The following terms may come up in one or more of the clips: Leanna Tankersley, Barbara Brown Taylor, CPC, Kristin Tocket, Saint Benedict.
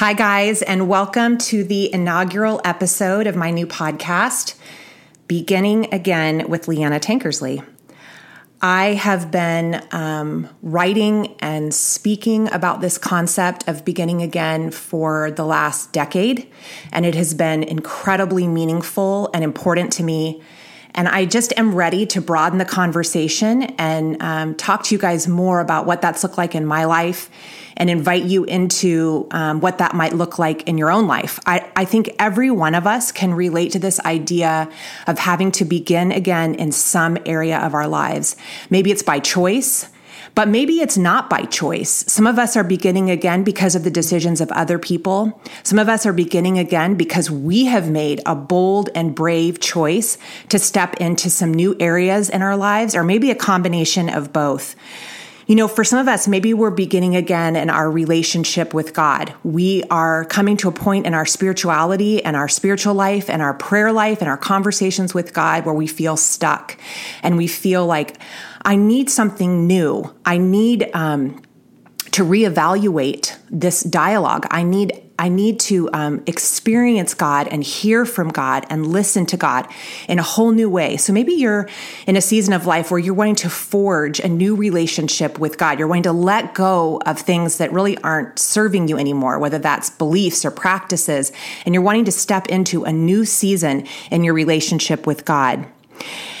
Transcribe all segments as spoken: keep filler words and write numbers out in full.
Hi, guys, and welcome to the inaugural episode of my new podcast, Beginning Again with Leanna Tankersley. I have been um, writing and speaking about this concept of beginning again for the last decade, and it has been incredibly meaningful and important to me. And I just am ready to broaden the conversation and um, talk to you guys more about what that's looked like in my life and invite you into um, what that might look like in your own life. I, I think every one of us can relate to this idea of having to begin again in some area of our lives. Maybe it's by choice, but maybe it's not by choice. Some of us are beginning again because of the decisions of other people. Some of us are beginning again because we have made a bold and brave choice to step into some new areas in our lives, or maybe a combination of both. You know, for some of us, maybe we're beginning again in our relationship with God. We are coming to a point in our spirituality and our spiritual life and our prayer life and our conversations with God where we feel stuck and we feel like, I need something new. I need um, to reevaluate this dialogue. I need I need to um, experience God and hear from God and listen to God in a whole new way. So maybe you're in a season of life where you're wanting to forge a new relationship with God. You're wanting to let go of things that really aren't serving you anymore, whether that's beliefs or practices, and you're wanting to step into a new season in your relationship with God.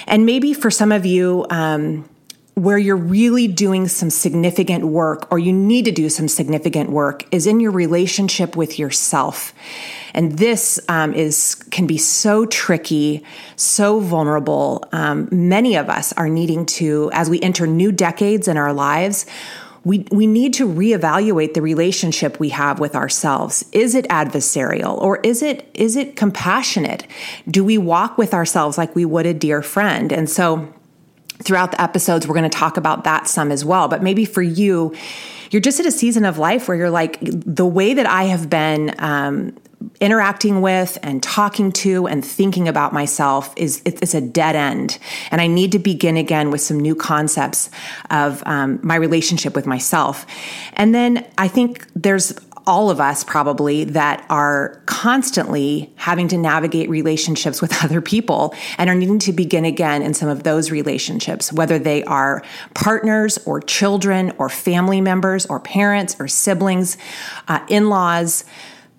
And maybe for some of you, um, where you're really doing some significant work, or you need to do some significant work, is in your relationship with yourself. And this um, is can be so tricky, so vulnerable. Um, many of us are needing to, as we enter new decades in our lives, We we need to reevaluate the relationship we have with ourselves. Is it adversarial, or is it is it compassionate? Do we walk with ourselves like we would a dear friend? And so throughout the episodes, we're going to talk about that some as well. But maybe for you, you're just at a season of life where you're like, the way that I have been um, interacting with and talking to and thinking about myself is it's a dead end. And I need to begin again with some new concepts of um, my relationship with myself. And then I think there's all of us probably that are constantly having to navigate relationships with other people and are needing to begin again in some of those relationships, whether they are partners or children or family members or parents or siblings, uh, in-laws.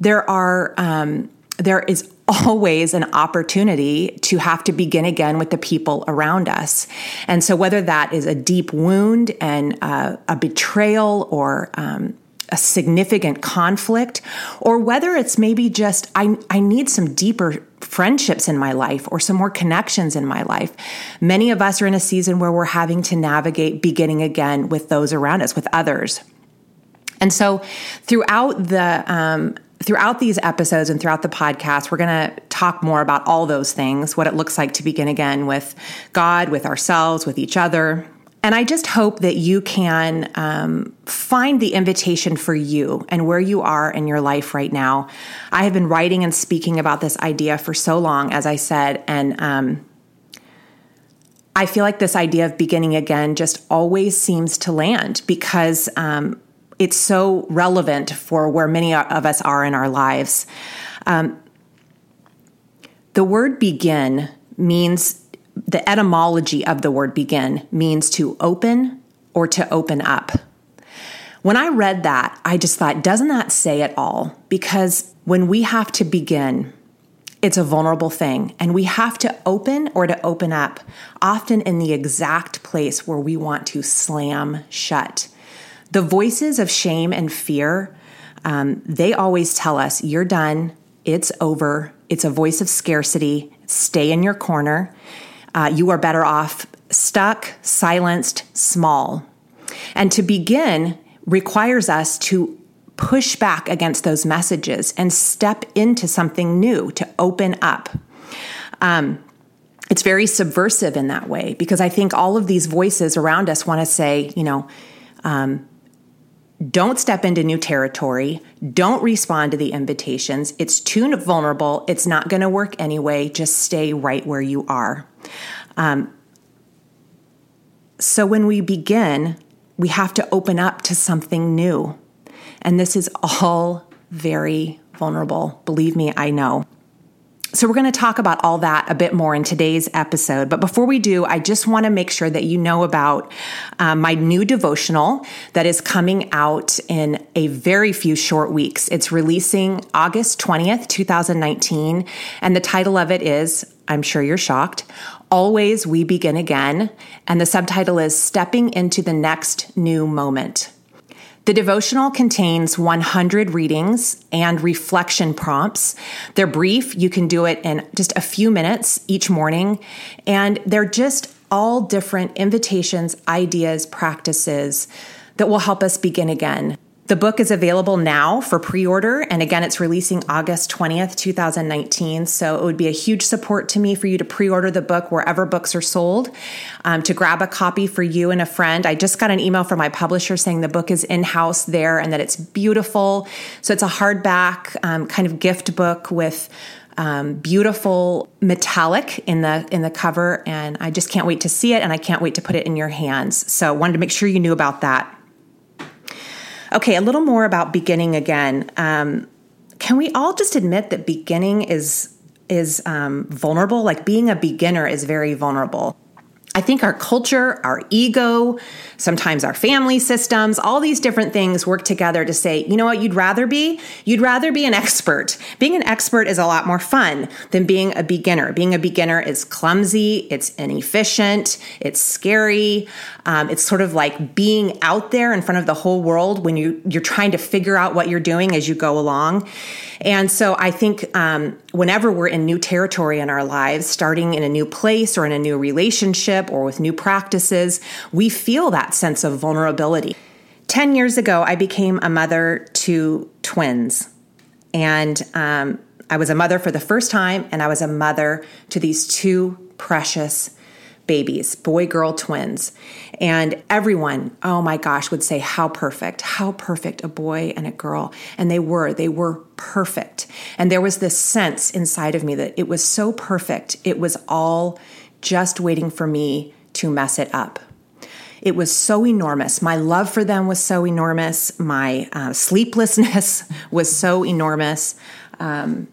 There are, um, there is always an opportunity to have to begin again with the people around us. And so whether that is a deep wound and uh, a betrayal or, um, a significant conflict, or whether it's maybe just, I, I need some deeper friendships in my life or some more connections in my life. Many of us are in a season where we're having to navigate beginning again with those around us, with others. And so throughout the, um, Throughout these episodes and throughout the podcast, we're going to talk more about all those things, what it looks like to begin again with God, with ourselves, with each other. And I just hope that you can um, find the invitation for you and where you are in your life right now. I have been writing and speaking about this idea for so long, as I said, and um, I feel like this idea of beginning again just always seems to land because um, it's so relevant for where many of us are in our lives. Um, the word begin means The etymology of the word begin means to open or to open up. When I read that, I just thought, doesn't that say it all? Because when we have to begin, it's a vulnerable thing, and we have to open or to open up, often in the exact place where we want to slam shut. The voices of shame and fear, um, they always tell us, you're done, it's over, it's a voice of scarcity, stay in your corner. Uh, you are better off stuck, silenced, small. And to begin requires us to push back against those messages and step into something new, to open up. Um, it's very subversive in that way, because I think all of these voices around us want to say, you know, um, don't step into new territory. Don't respond to the invitations. It's too vulnerable. It's not going to work anyway. Just stay right where you are. Um, so when we begin, we have to open up to something new. And this is all very vulnerable. Believe me, I know. So we're going to talk about all that a bit more in today's episode. But before we do, I just want to make sure that you know about um, my new devotional that is coming out in a very few short weeks. It's releasing August twentieth, twenty nineteen. And the title of it is, I'm sure you're shocked, Always We Begin Again. And the subtitle is Stepping into the Next New Moment. The devotional contains one hundred readings and reflection prompts. They're brief. You can do it in just a few minutes each morning. And they're just all different invitations, ideas, practices that will help us begin again. The book is available now for pre-order. And again, it's releasing August twentieth, twenty nineteen. So it would be a huge support to me for you to pre-order the book wherever books are sold, um, to grab a copy for you and a friend. I just got an email from my publisher saying the book is in-house there and that it's beautiful. So it's a hardback um, kind of gift book with Um, beautiful metallic in the in the cover. And I just can't wait to see it. And I can't wait to put it in your hands. So wanted to make sure you knew about that. Okay, a little more about beginning again. Um, can we all just admit that beginning is is um, vulnerable? Like being a beginner is very vulnerable. I think our culture, our ego, sometimes our family systems, all these different things work together to say, you know what, you'd rather be? You'd rather be an expert. Being an expert is a lot more fun than being a beginner. Being a beginner is clumsy, it's inefficient, it's scary. Um, it's sort of like being out there in front of the whole world when you, you're trying to figure out what you're doing as you go along. And so I think um, whenever we're in new territory in our lives, starting in a new place or in a new relationship, or with new practices, we feel that sense of vulnerability. Ten years ago, I became a mother to twins. And um, I was a mother for the first time, and I was a mother to these two precious babies, boy-girl twins. And everyone, oh my gosh, would say, how perfect, how perfect, a boy and a girl. And they were, they were perfect. And there was this sense inside of me that it was so perfect. It was all just waiting for me to mess it up. It was so enormous. My love for them was so enormous. My uh, sleeplessness was so enormous. Um,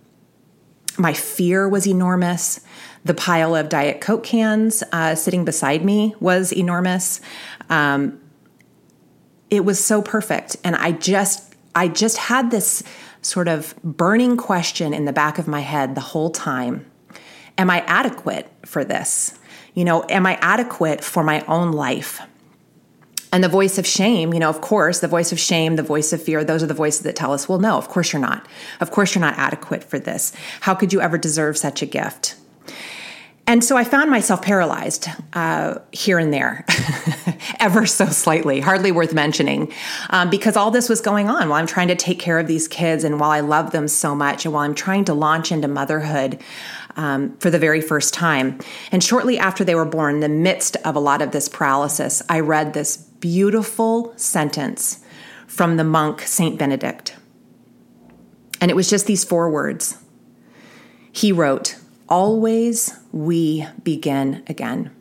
my fear was enormous. The pile of Diet Coke cans uh, sitting beside me was enormous. Um, it was so perfect. And I just, I just had this sort of burning question in the back of my head the whole time. Am I adequate for this? You know, am I adequate for my own life? And the voice of shame, you know, of course, the voice of shame, the voice of fear, those are the voices that tell us, well, no, of course you're not. Of course you're not adequate for this. How could you ever deserve such a gift? And so I found myself paralyzed uh, here and there, ever so slightly, hardly worth mentioning, um, because all this was going on while I'm trying to take care of these kids and while I love them so much and while I'm trying to launch into motherhood um, for the very first time. And shortly after they were born, in the midst of a lot of this paralysis, I read this beautiful sentence from the monk Saint Benedict. And it was just these four words. He wrote, Always we begin again.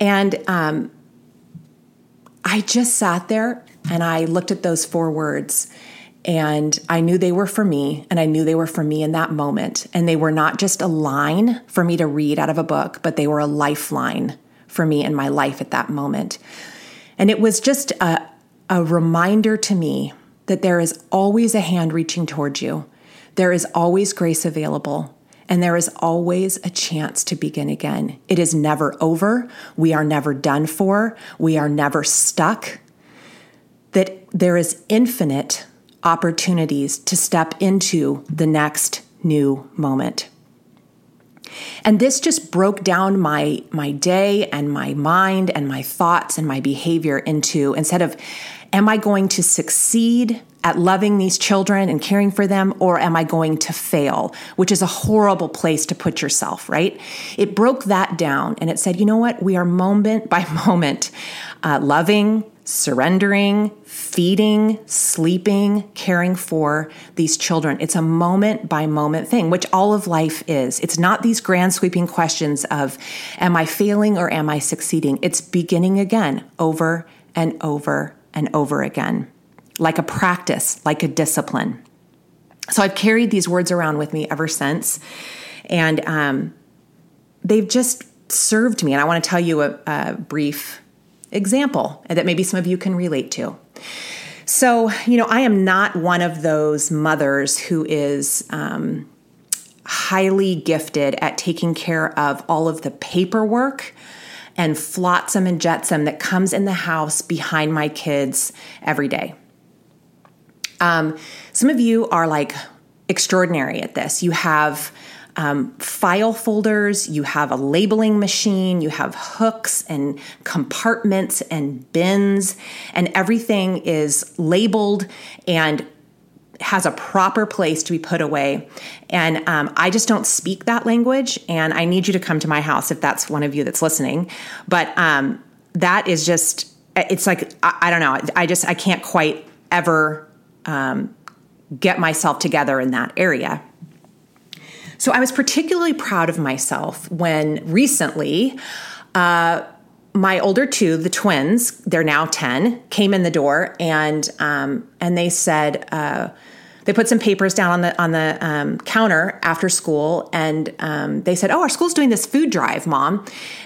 And um, I just sat there and I looked at those four words and I knew they were for me and I knew they were for me in that moment. And they were not just a line for me to read out of a book, but they were a lifeline for me in my life at that moment. And it was just a, a reminder to me that there is always a hand reaching towards you. There is always grace available. And there is always a chance to begin again. It is never over. We are never done for. We are never stuck. That there is infinite opportunities to step into the next new moment. And this just broke down my, my day and my mind and my thoughts and my behavior into, instead of, am I going to succeed at loving these children and caring for them, or am I going to fail? Which is a horrible place to put yourself, right? It broke that down and it said, you know what? We are moment by moment uh, loving, surrendering, feeding, sleeping, caring for these children. It's a moment by moment thing, which all of life is. It's not these grand sweeping questions of, am I failing or am I succeeding? It's beginning again, over and over and over again. like a practice, like a discipline. So I've carried these words around with me ever since, and um, they've just served me. And I want to tell you a, a brief example that maybe some of you can relate to. So, you know, I am not one of those mothers who is um, highly gifted at taking care of all of the paperwork and flotsam and jetsam that comes in the house behind my kids every day. Um, some of you are like extraordinary at this. You have um, file folders, you have a labeling machine, you have hooks and compartments and bins, and everything is labeled and has a proper place to be put away. And um, I just don't speak that language, and I need you to come to my house if that's one of you that's listening. But um, that is just, it's like, I, I don't know. I just, I can't quite ever Um, get myself together in that area. So I was particularly proud of myself when recently uh, my older two, the twins, they're now ten, came in the door and um, and they said uh, they put some papers down on the on the um, counter after school, and um, they said, "Oh, our school's doing this food drive, Mom,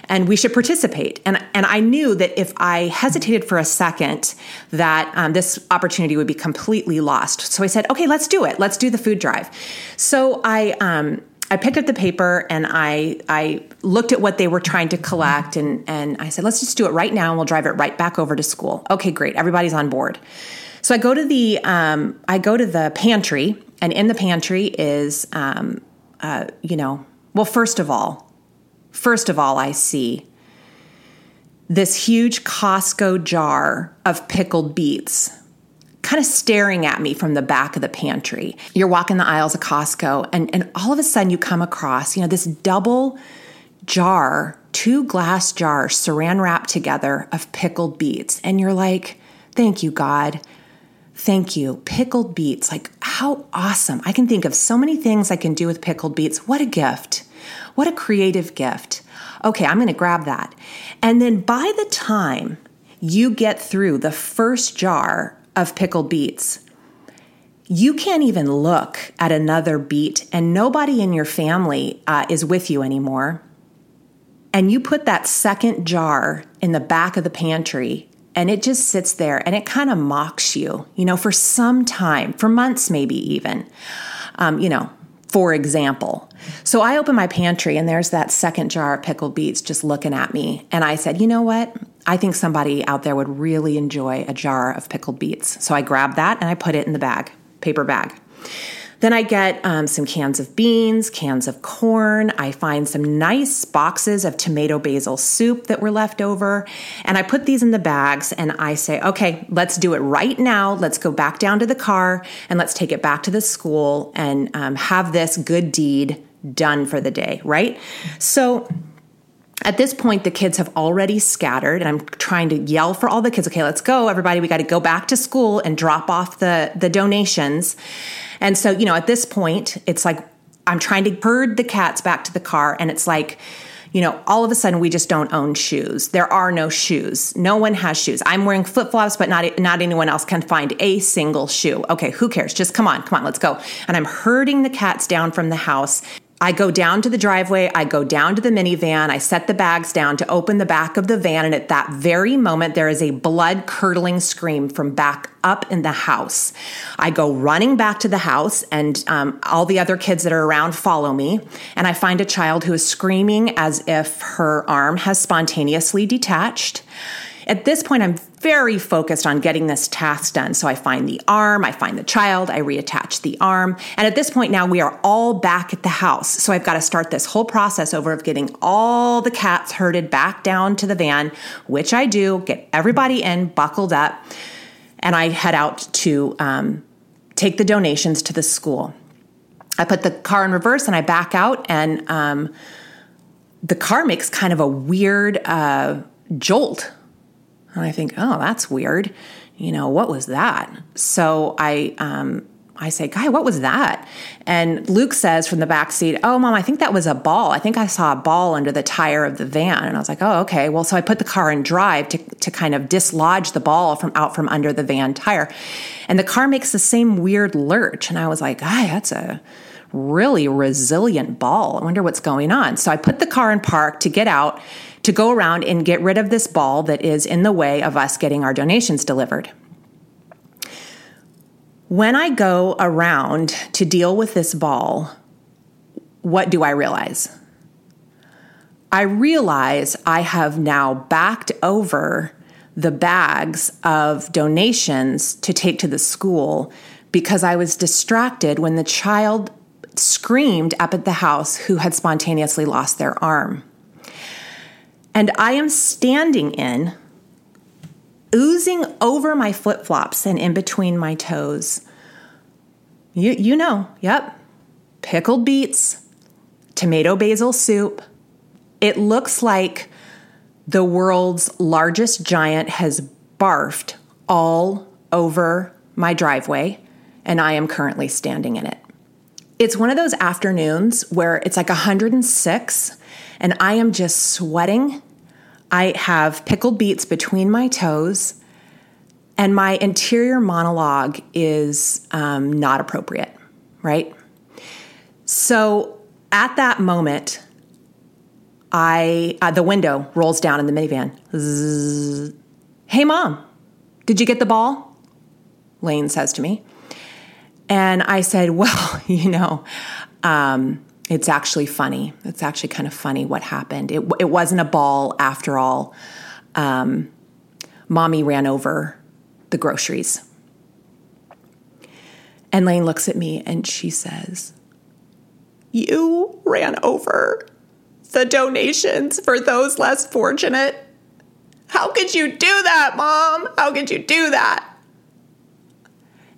and we should participate." And and I knew that if I hesitated for a second, that um, this opportunity would be completely lost. So I said, "Okay, let's do it. Let's do the food drive." So I um, I picked up the paper and I I looked at what they were trying to collect, and and I said, "Let's just do it right now, and we'll drive it right back over to school." Okay, great. Everybody's on board. So I go to the um, I go to the pantry, and in the pantry is, um, uh, you know, well, first of all, first of all, I see this huge Costco jar of pickled beets kind of staring at me from the back of the pantry. You're walking the aisles of Costco, and, and all of a sudden you come across, you know, this double jar, two glass jars saran wrapped together of pickled beets. And you're like, "Thank you, God. Thank you. Pickled beets. Like, how awesome. I can think of so many things I can do with pickled beets. What a gift. What a creative gift. Okay, I'm going to grab that." And then by the time you get through the first jar of pickled beets, you can't even look at another beet, and nobody in your family uh, is with you anymore. And you put that second jar in the back of the pantry, and it just sits there, and it kind of mocks you, you know, for some time, for months, maybe even, um, you know, for example. So I open my pantry, and there's that second jar of pickled beets just looking at me. And I said, "You know what? I think somebody out there would really enjoy a jar of pickled beets." So I grabbed that and I put it in the bag, paper bag. Then I get um, some cans of beans, cans of corn. I find some nice boxes of tomato basil soup that were left over. And I put these in the bags, and I say, "Okay, let's do it right now. Let's go back down to the car, and let's take it back to the school and um, have this good deed done for the day," right? So at this point, the kids have already scattered, and I'm trying to yell for all the kids, "Okay, let's go, everybody. We got to go back to school and drop off the, the donations." And so, you know, at this point, it's like I'm trying to herd the cats back to the car, and it's like, you know, all of a sudden we just don't own shoes. There are no shoes. No one has shoes. I'm wearing flip-flops, but not not anyone else can find a single shoe. Okay, who cares? Just come on, come on, let's go. And I'm herding the cats down from the house. I go down to the driveway, I go down to the minivan, I set the bags down to open the back of the van, and at that very moment, there is a blood-curdling scream from back up in the house. I go running back to the house, and um, all the other kids that are around follow me, and I find a child who is screaming as if her arm has spontaneously detached. At this point, I'm very focused on getting this task done. So I find the arm, I find the child, I reattach the arm. And at this point now, we are all back at the house. So I've got to start this whole process over of getting all the cats herded back down to the van, which I do, get everybody in, buckled up, and I head out to um, take the donations to the school. I put the car in reverse and I back out, and um, the car makes kind of a weird uh, jolt. And I think, "Oh, that's weird. You know, what was that?" So I um, I say, Guy, what was that? And Luke says from the back seat, oh, Mom, I think that was a ball. I think I saw a ball under the tire of the van. And I was like, oh, okay. Well, so I put the car in drive to, to kind of dislodge the ball from out from under the van tire. And the car makes the same weird lurch. And I was like, Guy, that's a really resilient ball. I wonder what's going on. So I put the car in park to get out, to go around and get rid of this ball that is in the way of us getting our donations delivered. When I go around to deal with this ball, what do I realize? I realize I have now backed over the bags of donations to take to the school because I was distracted when the child screamed up at the house who had spontaneously lost their arm. And I am standing in, oozing over my flip-flops and in between my toes. You you know, yep, pickled beets, tomato basil soup. It looks like the world's largest giant has barfed all over my driveway, and I am currently standing in it. It's one of those afternoons where it's like one hundred six, and I am just sweating. I have pickled beets between my toes, and my interior monologue is um, not appropriate, right? So at that moment, I uh, the window rolls down in the minivan. Zzz. Hey, Mom, did you get the ball? Lane says to me. And I said, well, you know, um, it's actually funny. It's actually kind of funny what happened. It it wasn't a ball after all. Um, Mommy ran over the groceries. And Lane looks at me and she says, you ran over the donations for those less fortunate? How could you do that, Mom? How could you do that?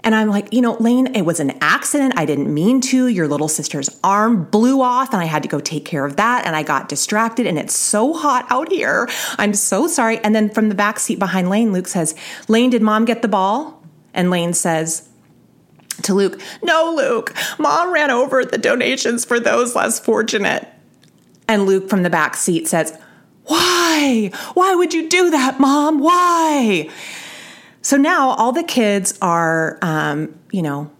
And I'm like, you know, Lane, it was an accident. I didn't mean to. Your little sister's arm blew off and I had to go take care of that. And I got distracted and it's so hot out here. I'm so sorry. And then from the back seat behind Lane, Luke says, Lane, did Mom get the ball? And Lane says to Luke, no, Luke, Mom ran over the donations for those less fortunate. And Luke from the back seat says, why? Why would you do that, Mom? Why? So now all the kids are, um, you know,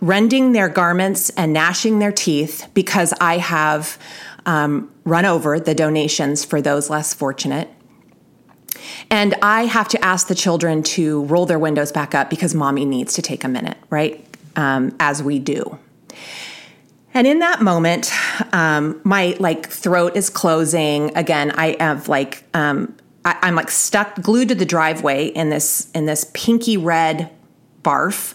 rending their garments and gnashing their teeth because I have um, run over the donations for those less fortunate. And I have to ask the children to roll their windows back up because Mommy needs to take a minute, right? Um, as we do. And in that moment, um, my like throat is closing. Again, I have like... Um, I'm like stuck, glued to the driveway in this in this pinky red barf,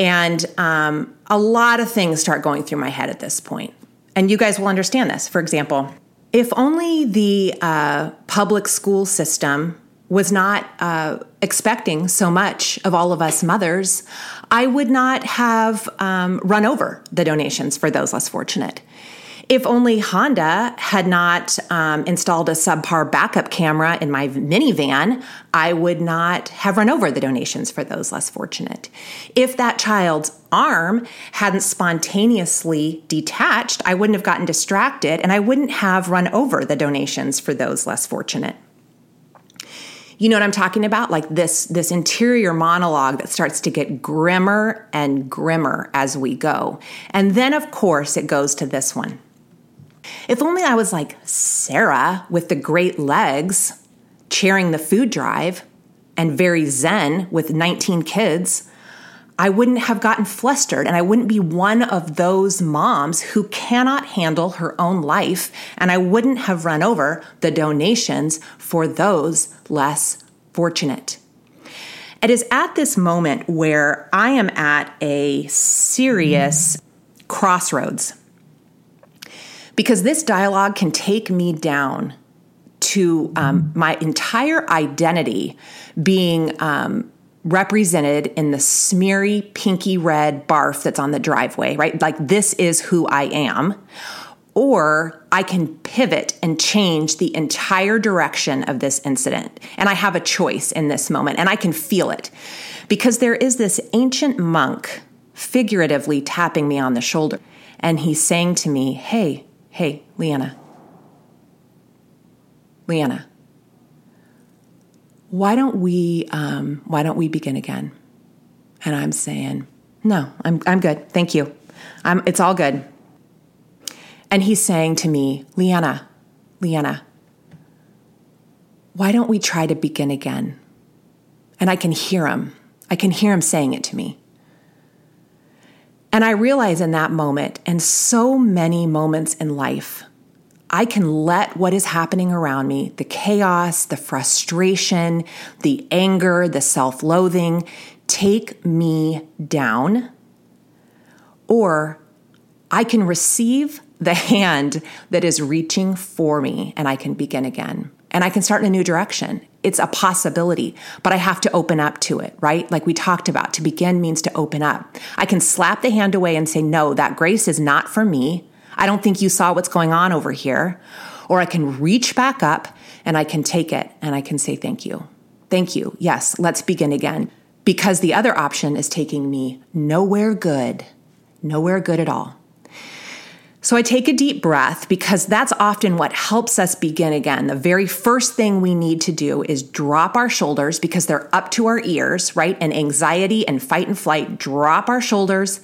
and um, a lot of things start going through my head at this point. And you guys will understand this. For example, if only the uh, public school system was not uh, expecting so much of all of us mothers, I would not have um, run over the donations for those less fortunate. If only Honda had not um, installed a subpar backup camera in my minivan, I would not have run over the donations for those less fortunate. If that child's arm hadn't spontaneously detached, I wouldn't have gotten distracted and I wouldn't have run over the donations for those less fortunate. You know what I'm talking about? Like this, this interior monologue that starts to get grimmer and grimmer as we go. And then, of course, it goes to this one. If only I was like Sarah with the great legs, chairing the food drive, and very zen with nineteen kids, I wouldn't have gotten flustered and I wouldn't be one of those moms who cannot handle her own life, and I wouldn't have run over the donations for those less fortunate. It is at this moment where I am at a serious crossroads. Because this dialogue can take me down to um, my entire identity being um, represented in the smeary, pinky red barf that's on the driveway, right? Like, this is who I am. Or I can pivot and change the entire direction of this incident. And I have a choice in this moment, and I can feel it. Because there is this ancient monk figuratively tapping me on the shoulder. And he's saying to me, hey, hey, Leanna, Leanna, why don't we, um, why don't we begin again? And I'm saying, no, I'm, I'm good. Thank you. I'm, it's all good. And he's saying to me, Leanna, Leanna, why don't we try to begin again? And I can hear him. I can hear him saying it to me. And I realize in that moment, and so many moments in life, I can let what is happening around me, the chaos, the frustration, the anger, the self-loathing, take me down, or I can receive the hand that is reaching for me and I can begin again. And I can start in a new direction. It's a possibility, but I have to open up to it, right? Like we talked about, to begin means to open up. I can slap the hand away and say, no, that grace is not for me. I don't think you saw what's going on over here. Or I can reach back up and I can take it and I can say, thank you. Thank you. Yes, let's begin again. Because the other option is taking me nowhere good, nowhere good at all. So I take a deep breath because that's often what helps us begin again. The very first thing we need to do is drop our shoulders because they're up to our ears, right? And anxiety and fight and flight, drop our shoulders,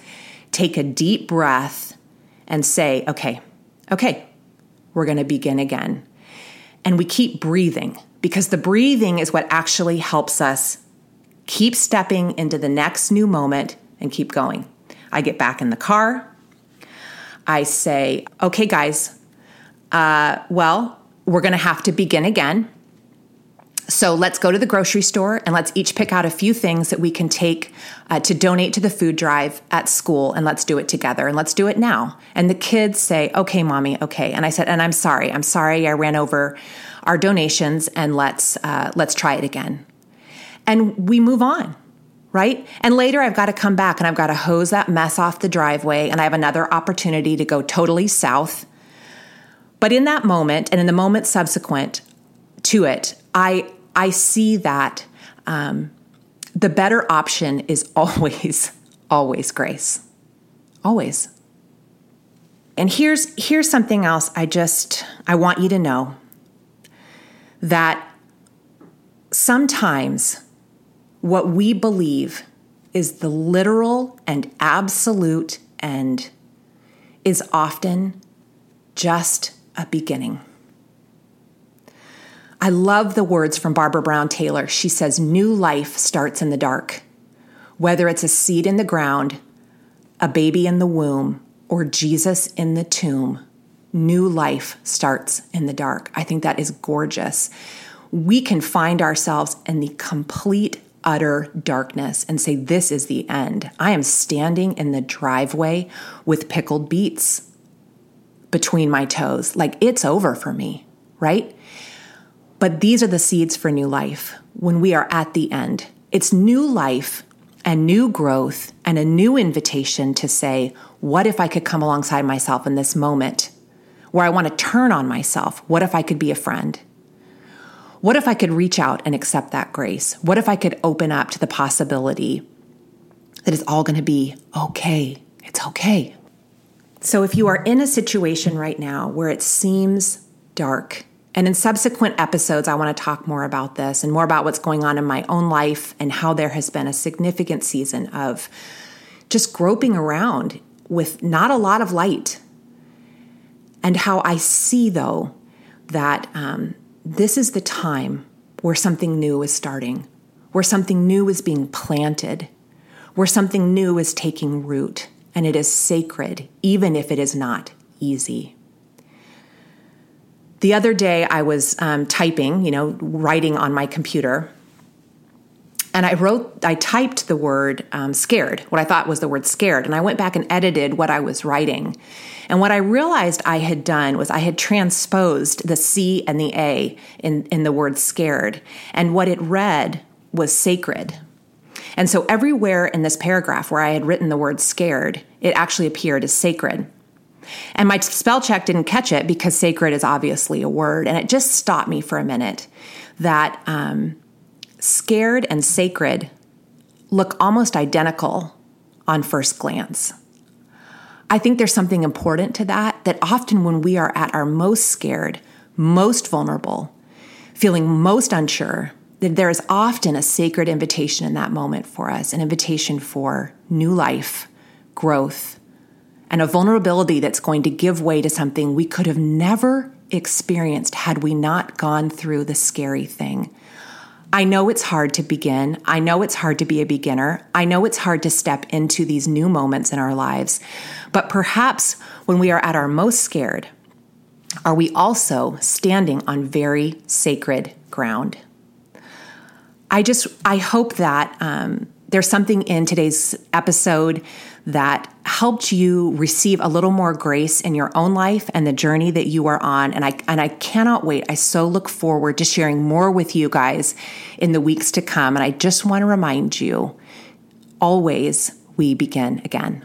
take a deep breath and say, okay, okay, we're going to begin again. And we keep breathing because the breathing is what actually helps us keep stepping into the next new moment and keep going. I get back in the car. I say, okay, guys, uh, well, we're going to have to begin again. So let's go to the grocery store and let's each pick out a few things that we can take uh, to donate to the food drive at school. And let's do it together. And let's do it now. And the kids say, okay, mommy, okay. And I said, and I'm sorry, I'm sorry. I ran over our donations and let's, uh, let's try it again. And we move on. Right? And later I've got to come back and I've got to hose that mess off the driveway and I have another opportunity to go totally south. But in that moment and in the moment subsequent to it, I I see that um, the better option is always, always grace. Always. And here's here's something else I just, I want you to know that sometimes what we believe is the literal and absolute end is often just a beginning. I love the words from Barbara Brown Taylor. She says, new life starts in the dark, whether it's a seed in the ground, a baby in the womb, or Jesus in the tomb. New life starts in the dark. I think that is gorgeous. We can find ourselves in the complete utter darkness and say, this is the end. I am standing in the driveway with pickled beets between my toes. Like it's over for me, right? But these are the seeds for new life when we are at the end. It's new life and new growth and a new invitation to say, what if I could come alongside myself in this moment where I want to turn on myself? What if I could be a friend? What if I could reach out and accept that grace? What if I could open up to the possibility that it's all going to be okay? It's okay. So if you are in a situation right now where it seems dark, and in subsequent episodes, I want to talk more about this and more about what's going on in my own life and how there has been a significant season of just groping around with not a lot of light. And how I see, though, that um, this is the time where something new is starting, where something new is being planted, where something new is taking root, and it is sacred, even if it is not easy. The other day I was um, typing, you know, writing on my computer, and I wrote, I typed the word um, scared, what I thought was the word scared, and I went back and edited what I was writing. And what I realized I had done was I had transposed the C and the A in, in the word scared. And what it read was sacred. And so everywhere in this paragraph where I had written the word scared, it actually appeared as sacred. And my spell check didn't catch it because sacred is obviously a word. And it just stopped me for a minute that um, scared and sacred look almost identical on first glance. I think there's something important to that, that often when we are at our most scared, most vulnerable, feeling most unsure, that there is often a sacred invitation in that moment for us, an invitation for new life, growth, and a vulnerability that's going to give way to something we could have never experienced had we not gone through the scary thing. I know it's hard to begin. I know it's hard to be a beginner. I know it's hard to step into these new moments in our lives. But perhaps when we are at our most scared, are we also standing on very sacred ground? I just, I hope that um, there's something in today's episode that helped you receive a little more grace in your own life and the journey that you are on. And I and I cannot wait. I so look forward to sharing more with you guys in the weeks to come. And I just want to remind you, always we begin again.